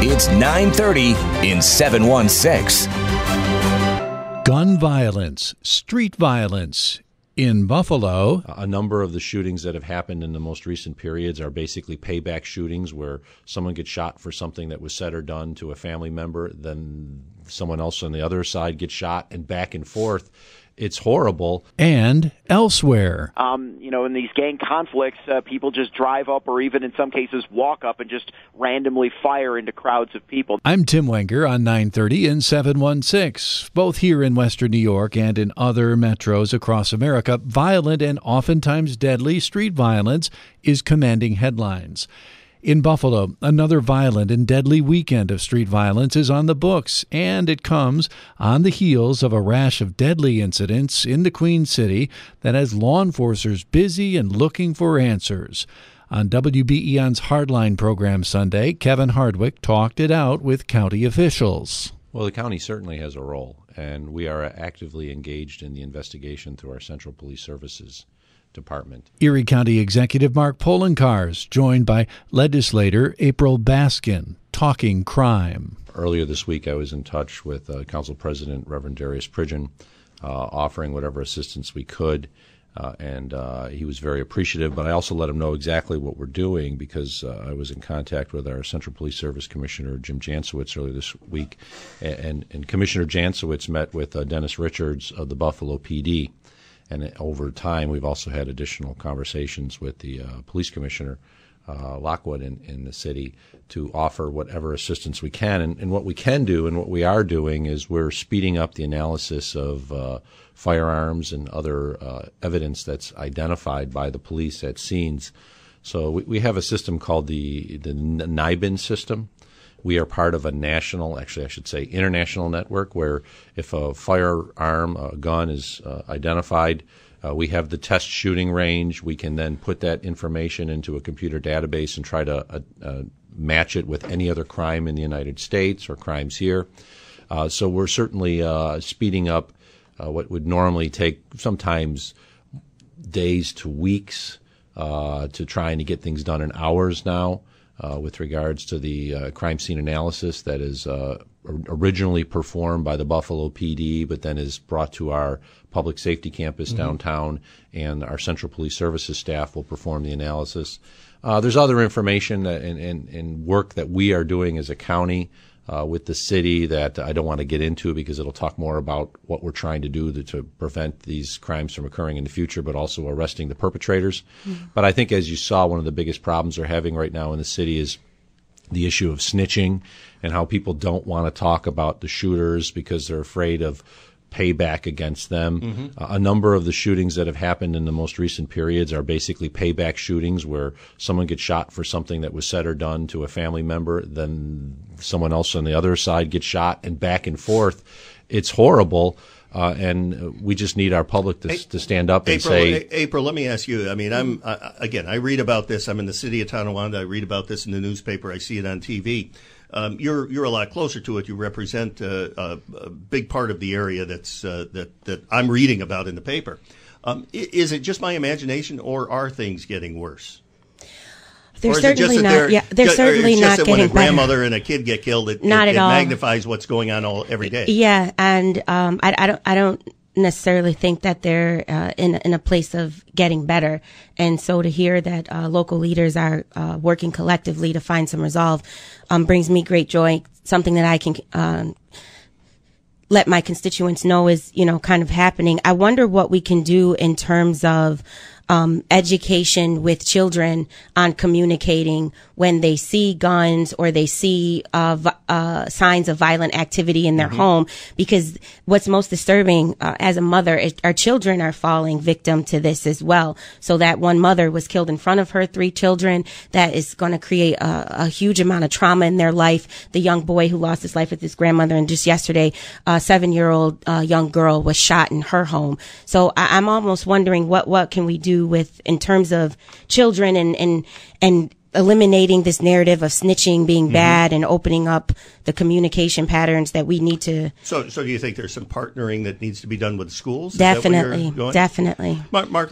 It's 930 in 716. Gun violence, street violence in Buffalo. A number of the shootings that have happened in the most recent periods are basically payback shootings where someone gets shot for something that was said or done to a family member, then someone else on the other side gets shot, and back and forth. It's horrible. And elsewhere. In these gang conflicts, people just drive up or even in some cases walk up and just randomly fire into crowds of people. I'm Tim Wenger on 930 in 716. Both here in Western New York and in other metros across America, violent and oftentimes deadly street violence is commanding headlines. In Buffalo, another violent and deadly weekend of street violence is on the books, and it comes on the heels of a rash of deadly incidents in the Queen City that has law enforcers busy and looking for answers. On WBEN's Hardline program Sunday, Kevin Hardwick talked it out with county officials. Well, the county certainly has a role, and we are actively engaged in the investigation through our Central Police Services Department. Erie County Executive Mark Polencars, joined by legislator April Baskin, talking crime. Earlier this week, I was in touch with Council President Reverend Darius Pridgen, offering whatever assistance we could, and he was very appreciative, but I also let him know exactly what we're doing because I was in contact with our Central Police Service Commissioner Jim Jansowitz earlier this week, and Commissioner Jansowitz met with Dennis Richards of the Buffalo PD. And over time, we've also had additional conversations with the police commissioner, Lockwood, in the city to offer whatever assistance we can. And what we can do and what we are doing is we're speeding up the analysis of firearms and other evidence that's identified by the police at scenes. So we have a system called the NIBIN system. We are part of a national, actually I should say international network, where if a firearm, a gun is identified, we have the test shooting range. We can then put that information into a computer database and try to match it with any other crime in the United States or crimes here. So we're certainly speeding up what would normally take sometimes days to weeks to trying to get things done in hours now. With regards to the crime scene analysis that is originally performed by the Buffalo PD, but then is brought to our public safety campus downtown, and our Central Police Services staff will perform the analysis. There's other information and work that we are doing as a county with the city that I don't want to get into because it'll talk more about what we're trying to do to prevent these crimes from occurring in the future, but also arresting the perpetrators. Mm. But I think, as you saw, one of the biggest problems they're having right now in the city is the issue of snitching and how people don't want to talk about the shooters because they're afraid of payback against them. Mm-hmm. A number of the shootings that have happened in the most recent periods are basically payback shootings where someone gets shot for something that was said or done to a family member, then someone else on the other side gets shot, and back and forth. It's horrible. And we just need our public to stand up and say... April, let me ask you. I mean, I read about this. I'm in the city of Tonawanda. I read about this in the newspaper. I see it on TV. You're a lot closer to it. You represent a big part of the area that I'm reading about in the paper. Is it just my imagination, or are things getting worse? They're certainly not. Yeah, they're certainly not getting better. It's just that when a grandmother and a kid get killed, it magnifies what's going on every day. Yeah, and I don't necessarily think that they're in a place of getting better. And so to hear that local leaders are working collectively to find some resolve brings me great joy. Something that I can let my constituents know is, kind of happening. I wonder what we can do in terms of education with children on communicating when they see guns or they see signs of violent activity in their home. Because what's most disturbing as a mother is our children are falling victim to this as well. So that one mother was killed in front of her three children. That is going to create a huge amount of trauma in their life. The young boy who lost his life with his grandmother, and just yesterday, a 7-year-old young girl was shot in her home. So I'm almost wondering what can we do with in terms of children and eliminating this narrative of snitching being bad and opening up the communication patterns that we need to. So do you think there's some partnering that needs to be done with schools? Definitely. Mark,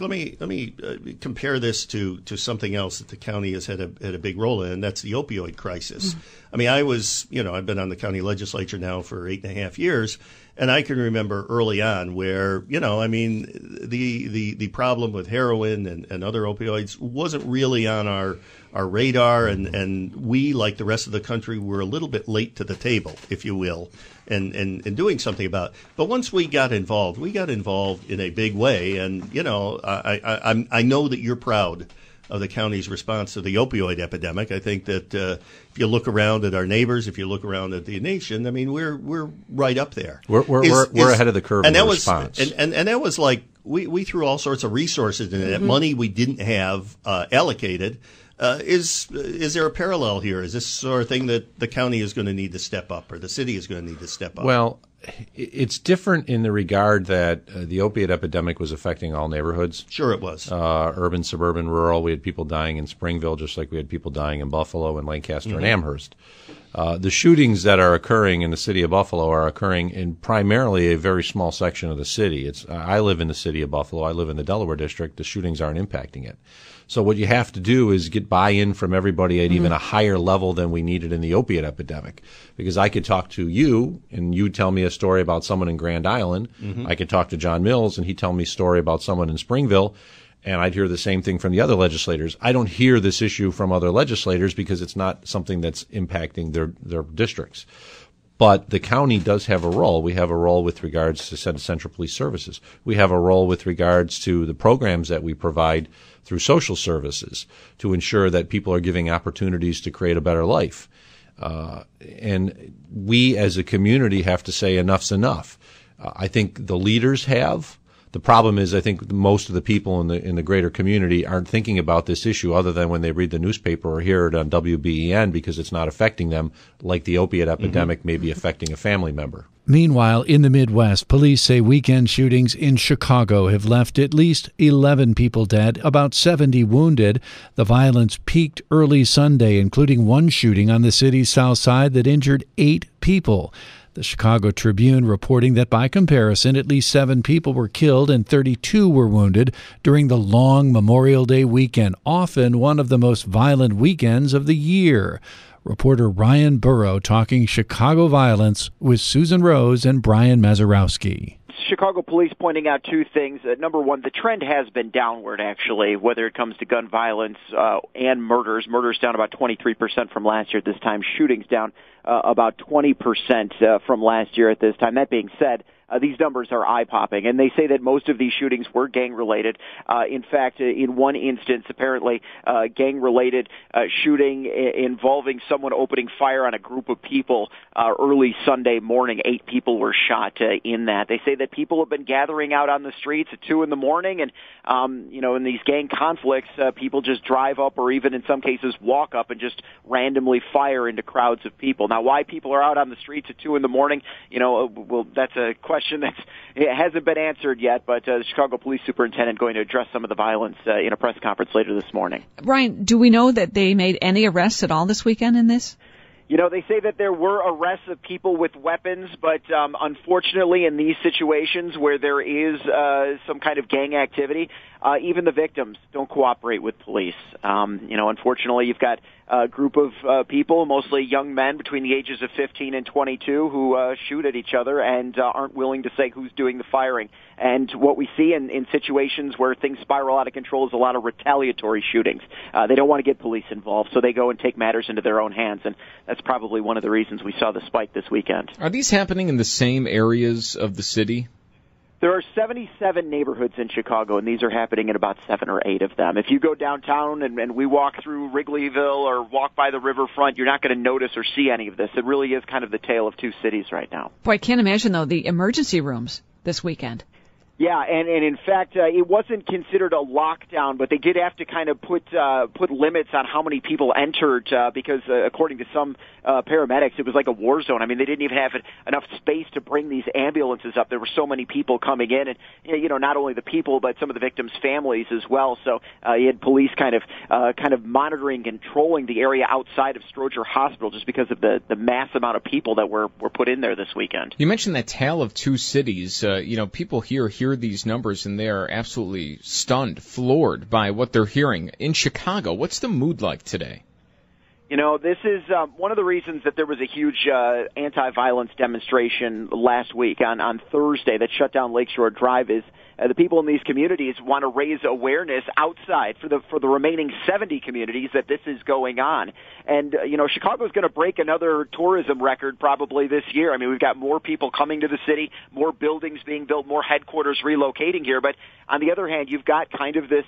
let me compare this to something else that the county has had a big role in, and that's the opioid crisis. I mean, I've been on the county legislature now for 8.5 years. And I can remember early on where, the problem with heroin and other opioids wasn't really on our radar. And we, like the rest of the country, were a little bit late to the table, if you will, and doing something about it. But once we got involved in a big way. And, I know that you're proud of the county's response to the opioid epidemic. I think that if you look around at our neighbors, if you look around at the nation, I mean, we're right up there. We're ahead of the curve in the response. And that was like we threw all sorts of resources in that money we didn't have allocated. Is there a parallel here? Is this sort of thing that the county is going to need to step up, or the city is going to need to step up? Well, it's different in the regard that the opiate epidemic was affecting all neighborhoods. Sure, it was. Urban, suburban, rural. We had people dying in Springville, just like we had people dying in Buffalo and Lancaster and Amherst. The shootings that are occurring in the city of Buffalo are occurring in primarily a very small section of the city. I live in the city of Buffalo. I live in the Delaware district. The shootings aren't impacting it. So what you have to do is get buy-in from everybody at even a higher level than we needed in the opiate epidemic. Because I could talk to you, and you tell me a story about someone in Grand Island. I could talk to John Mills, and he'd tell me a story about someone in Springville. And I'd hear the same thing from the other legislators. I don't hear this issue from other legislators because it's not something that's impacting their districts. But the county does have a role. We have a role with regards to Central Police Services. We have a role with regards to the programs that we provide through social services to ensure that people are giving opportunities to create a better life. And we as a community have to say enough's enough. I think the leaders have. The problem is I think most of the people in the greater community aren't thinking about this issue other than when they read the newspaper or hear it on WBEN because it's not affecting them like the opiate epidemic may be affecting a family member. Meanwhile, in the Midwest, police say weekend shootings in Chicago have left at least 11 people dead, about 70 wounded. The violence peaked early Sunday, including one shooting on the city's south side that injured 8 people. The Chicago Tribune reporting that by comparison, at least 7 people were killed and 32 were wounded during the long Memorial Day weekend, often one of the most violent weekends of the year. Reporter Ryan Burrow talking Chicago violence with Susan Rose and Brian Mazurowski. Chicago police pointing out 2 things. Number one, the trend has been downward, actually, whether it comes to gun violence and murders. Murders down about 23% from last year at this time. Shootings down about 20% from last year at this time. That being said, these numbers are eye-popping, and they say that most of these shootings were gang-related. In fact, in one instance, apparently, gang-related shooting involving someone opening fire on a group of people early Sunday morning. 8 people were shot in that. They say that people have been gathering out on the streets at 2 in the morning, and in these gang conflicts, people just drive up or even in some cases walk up and just randomly fire into crowds of people. Now, why people are out on the streets at 2 in the morning, that's a question that hasn't been answered yet, but the Chicago police superintendent going to address some of the violence in a press conference later this morning. Brian, do we know that they made any arrests at all this weekend in this? They say that there were arrests of people with weapons, but unfortunately in these situations where there is some kind of gang activity, even the victims don't cooperate with police. Unfortunately, you've got a group of people, mostly young men between the ages of 15 and 22, who shoot at each other and aren't willing to say who's doing the firing. And what we see in situations where things spiral out of control is a lot of retaliatory shootings. They don't want to get police involved, so they go and take matters into their own hands, and that's probably one of the reasons we saw the spike this weekend. Are these happening in the same areas of the city? There are 77 neighborhoods in Chicago, and these are happening in about 7 or 8 of them. If you go downtown and we walk through Wrigleyville or walk by the riverfront, you're not going to notice or see any of this. It really is kind of the tale of two cities right now. Boy, I can't imagine, though, the emergency rooms this weekend. Yeah, and in fact, it wasn't considered a lockdown, but they did have to kind of put limits on how many people entered because, according to some paramedics, it was like a war zone. I mean, they didn't even have enough space to bring these ambulances up. There were so many people coming in, and you know, not only the people, but some of the victims' families as well. So you had police kind of monitoring, controlling the area outside of Stroger Hospital just because of the mass amount of people that were put in there this weekend. You mentioned that tale of two cities. People here. These numbers and they are absolutely stunned, floored by what they're hearing. In Chicago, what's the mood like today? You know, this is one of the reasons that there was a huge anti-violence demonstration last week on Thursday that shut down Lakeshore Drive is the people in these communities want to raise awareness outside for the remaining 70 communities that this is going on. And, Chicago's going to break another tourism record probably this year. I mean, we've got more people coming to the city, more buildings being built, more headquarters relocating here. But on the other hand, you've got kind of this,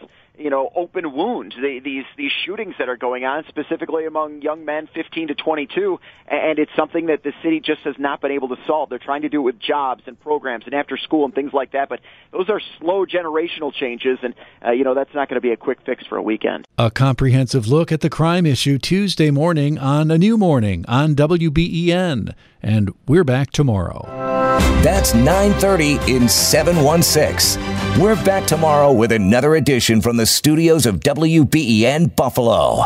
open wound, these shootings that are going on, specifically among young men 15 to 22, and it's something that the city just has not been able to solve. They're trying to do it with jobs and programs and after school and things like that, but those are slow generational changes, and, that's not going to be a quick fix for a weekend. A comprehensive look at the crime issue Tuesday morning on A New Morning on WBEN, and we're back tomorrow. That's 930 in 716. We're back tomorrow with another edition from the studios of WBEN Buffalo.